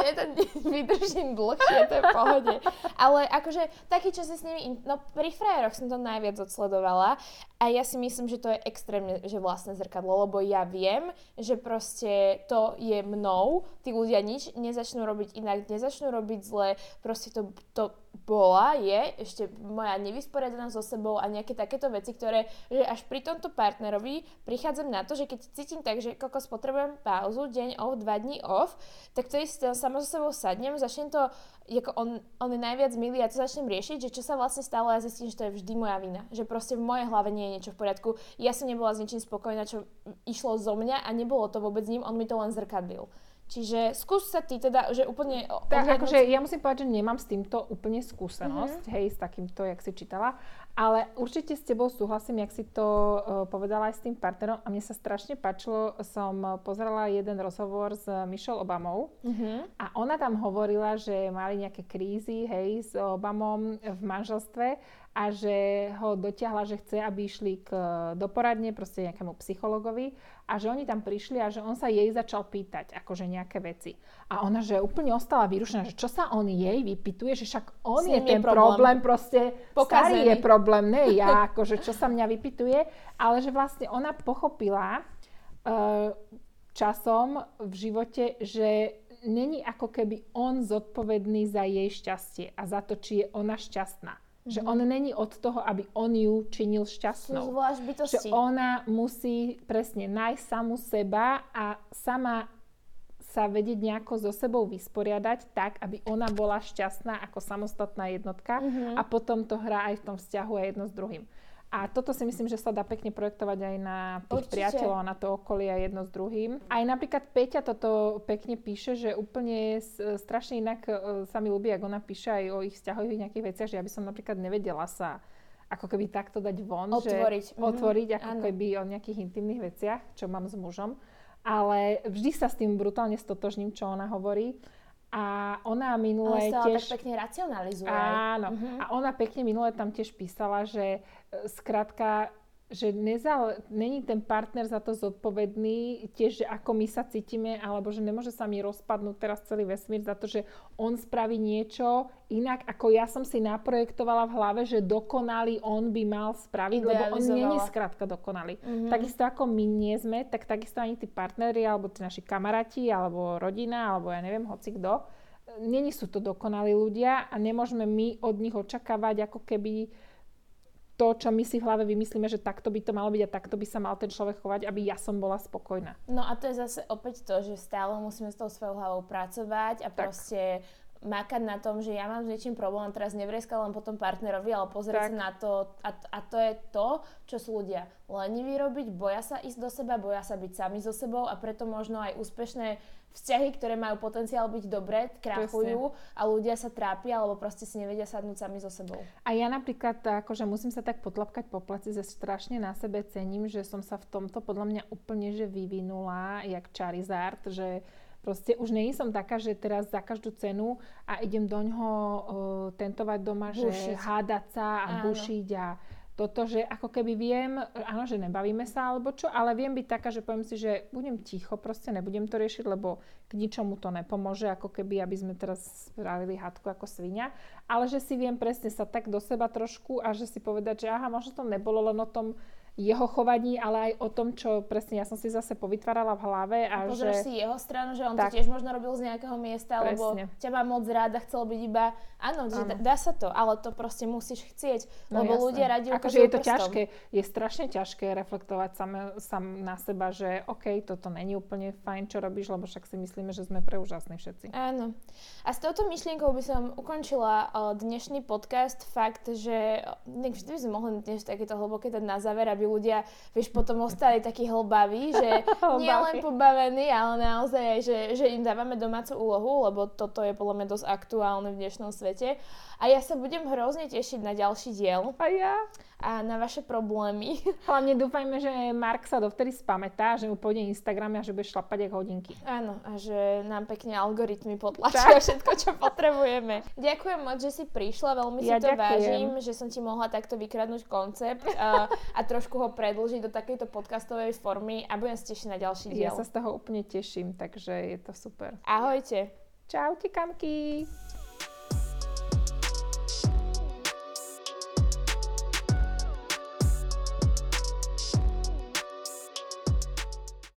Nie, to vydržím dlhšie, to je v pohode. Ale akože taký čas je s nimi, no pri frajeroch som to najviac odsledovala a ja si myslím, že to je extrémne, že vlastné zrkadlo, lebo ja viem, že proste to je mnou, tí ľudia nič nezačnú robiť inak, nezačnú robiť zle, proste to, to bola, je ešte moja nevysporiadanosť so sebou a nejaké takéto veci, ktoré, že až pri tomto partnerovi prichádzam na to, že keď cítim tak, že kokos potrebujem pauzu, deň off, dva dní off, tak to isté, sama so sebou sadnem, začnem to, ako on, on je najviac milý, ja to začnem riešiť, že čo sa vlastne stalo, ja zistím, že to je vždy moja vina. Že proste v mojej hlave nie je niečo v poriadku. Ja som nebola s ničím spokojná, čo išlo zo mňa a nebolo to vôbec ním, on mi to len zrkadlil. Čiže skús sa ty teda, že úplne... Tak akože ja musím povedať, že nemám s týmto úplne skúsenosť, mm-hmm. hej, s takýmto, jak si čítala. Ale určite s tebou súhlasím, jak si to uh, povedala aj s tým partnerom. A mne sa strašne páčilo, som pozerala jeden rozhovor s Michelle Obamou. Mm-hmm. A ona tam hovorila, že mali nejaké krízy, hej, s Obamom v manželstve. A že ho dotiahla, že chce, aby išli k, do poradne, proste nejakému psychologovi. A že oni tam prišli a že on sa jej začal pýtať, akože nejaké veci. A ona, že úplne ostala vyrušená, že čo sa on jej vypýtuje, že však on je ten je problém, problém proste pokazený. Starý je problém, ne ja, akože čo sa mňa vypýtuje. Ale že vlastne ona pochopila uh, časom v živote, že není ako keby on zodpovedný za jej šťastie a za to, či je ona šťastná. Že mm-hmm. on není od toho, aby on ju činil šťastnou. Že ona musí presne nájsť samu seba a sama sa vedieť nejako so sebou vysporiadať tak, aby ona bola šťastná ako samostatná jednotka mm-hmm. a potom to hrá aj v tom vzťahu a jedno s druhým. A toto si myslím, že sa dá pekne projektovať aj na tých Určite. priateľov a na to okolie jedno s druhým. Aj napríklad Peťa toto pekne píše, že úplne strašne inak sa mi ľúbi, ako ona píše aj o ich vzťahových nejakých veciach, že ja by som napríklad nevedela sa ako keby takto dať von. Otvoriť. Že otvoriť mm-hmm. ako ano. keby o nejakých intimných veciach, čo mám s mužom. Ale vždy sa s tým brutálne stotožním, čo ona hovorí. A ona minulé tiež... Ale sa tak pekne racionalizuje. Áno. Uh-huh. A ona pekne minulé tam tiež písala, že skrátka, že nezal... není ten partner za to zodpovedný, tiež, že ako my sa cítime, alebo že nemôže sa mi rozpadnúť teraz celý vesmír za to, že on spraví niečo inak, ako ja som si naprojektovala v hlave, že dokonalý on by mal spraviť, lebo on není skrátka dokonalý. Uh-huh. Takisto ako my nie sme, tak takisto ani tí partneri, alebo tí naši kamaráti, alebo rodina, alebo ja neviem, hocikto. Není sú to dokonalí ľudia a nemôžeme my od nich očakávať ako keby to, čo my si v hlave vymyslíme, že takto by to malo byť a takto by sa mal ten človek chovať, aby ja som bola spokojná. No a to je zase opäť to, že stále musíme s tou svojou hlavou pracovať a tak. Proste makať na tom, že ja mám s niečím problém, teraz nevrieskať len potom partnerovi, ale pozrieť sa na to a, a to je to, čo sú ľudia leniví robiť, boja sa ísť do seba, boja sa byť sami so sebou a preto možno aj úspešné vzťahy, ktoré majú potenciál byť dobré, krachujú Presne. a ľudia sa trápia, alebo proste si nevedia sadnúť sami so sebou. A ja napríklad akože musím sa tak potlapkať po pleci, že strašne na sebe cením, že som sa v tomto podľa mňa úplne že vyvinula, jak Charizard, že proste už nie som taká, že teraz za každú cenu a idem doňho uh, tentovať doma, bušiť. Že hádať sa a áno. bušiť a toto, že ako keby viem, áno, že nebavíme sa alebo čo, ale viem byť taká, že poviem si, že budem ticho, proste nebudem to riešiť, lebo k ničomu to nepomôže, ako keby, aby sme teraz spravili hádku ako svinia, ale že si viem presne sa tak do seba trošku a že si povedať, že aha, možno to nebolo len o tom, jeho chovaní, ale aj o tom, čo presne ja som si zase povytvárala v hlave. A pozrieš že... si jeho stranu, že on tak. To tiež možno robil z nejakého miesta, presne. lebo ťa má moc rád a chcel byť iba... Áno, áno. dá sa to, ale to proste musíš chcieť, no, lebo jasné. ľudia radi ukazujú prstom. Akože je to ťažké, je strašne ťažké reflektovať sám, sám na seba, že okej, okay, toto není úplne fajn, čo robíš, lebo však si myslíme, že sme preúžasní všetci. Áno. A s touto myšlienkou by som ukončila dnešný podcast. Fakt, že... Vždy by sme mohli dnes takéto hlboké dať na záver, aby aby ľudia, vieš, potom ostali takí hlbaví, že nie len pobavení, ale naozaj aj, že, že im dávame domácu úlohu, lebo toto je podľa mňa dosť aktuálne v dnešnom svete. A ja sa budem hrozne tešiť na ďalší diel. A ja? A na vaše problémy. Hlavne dúfajme, že Mark sa dovtedy spamätá, že mu pôjde Instagram a že bude šlapať jak hodinky. Áno, a že nám pekne algoritmy potlačia všetko, čo potrebujeme. Ďakujem moc, že si prišla, veľmi ja si to ďakujem. vážim, že som ti mohla takto vykradnúť koncept uh, a trošku ho predĺžiť do takejto podcastovej formy a budem sa tešiť na ďalší diel. Ja sa z toho úplne teším, takže je to super. Ahojte. Čau, tikamky.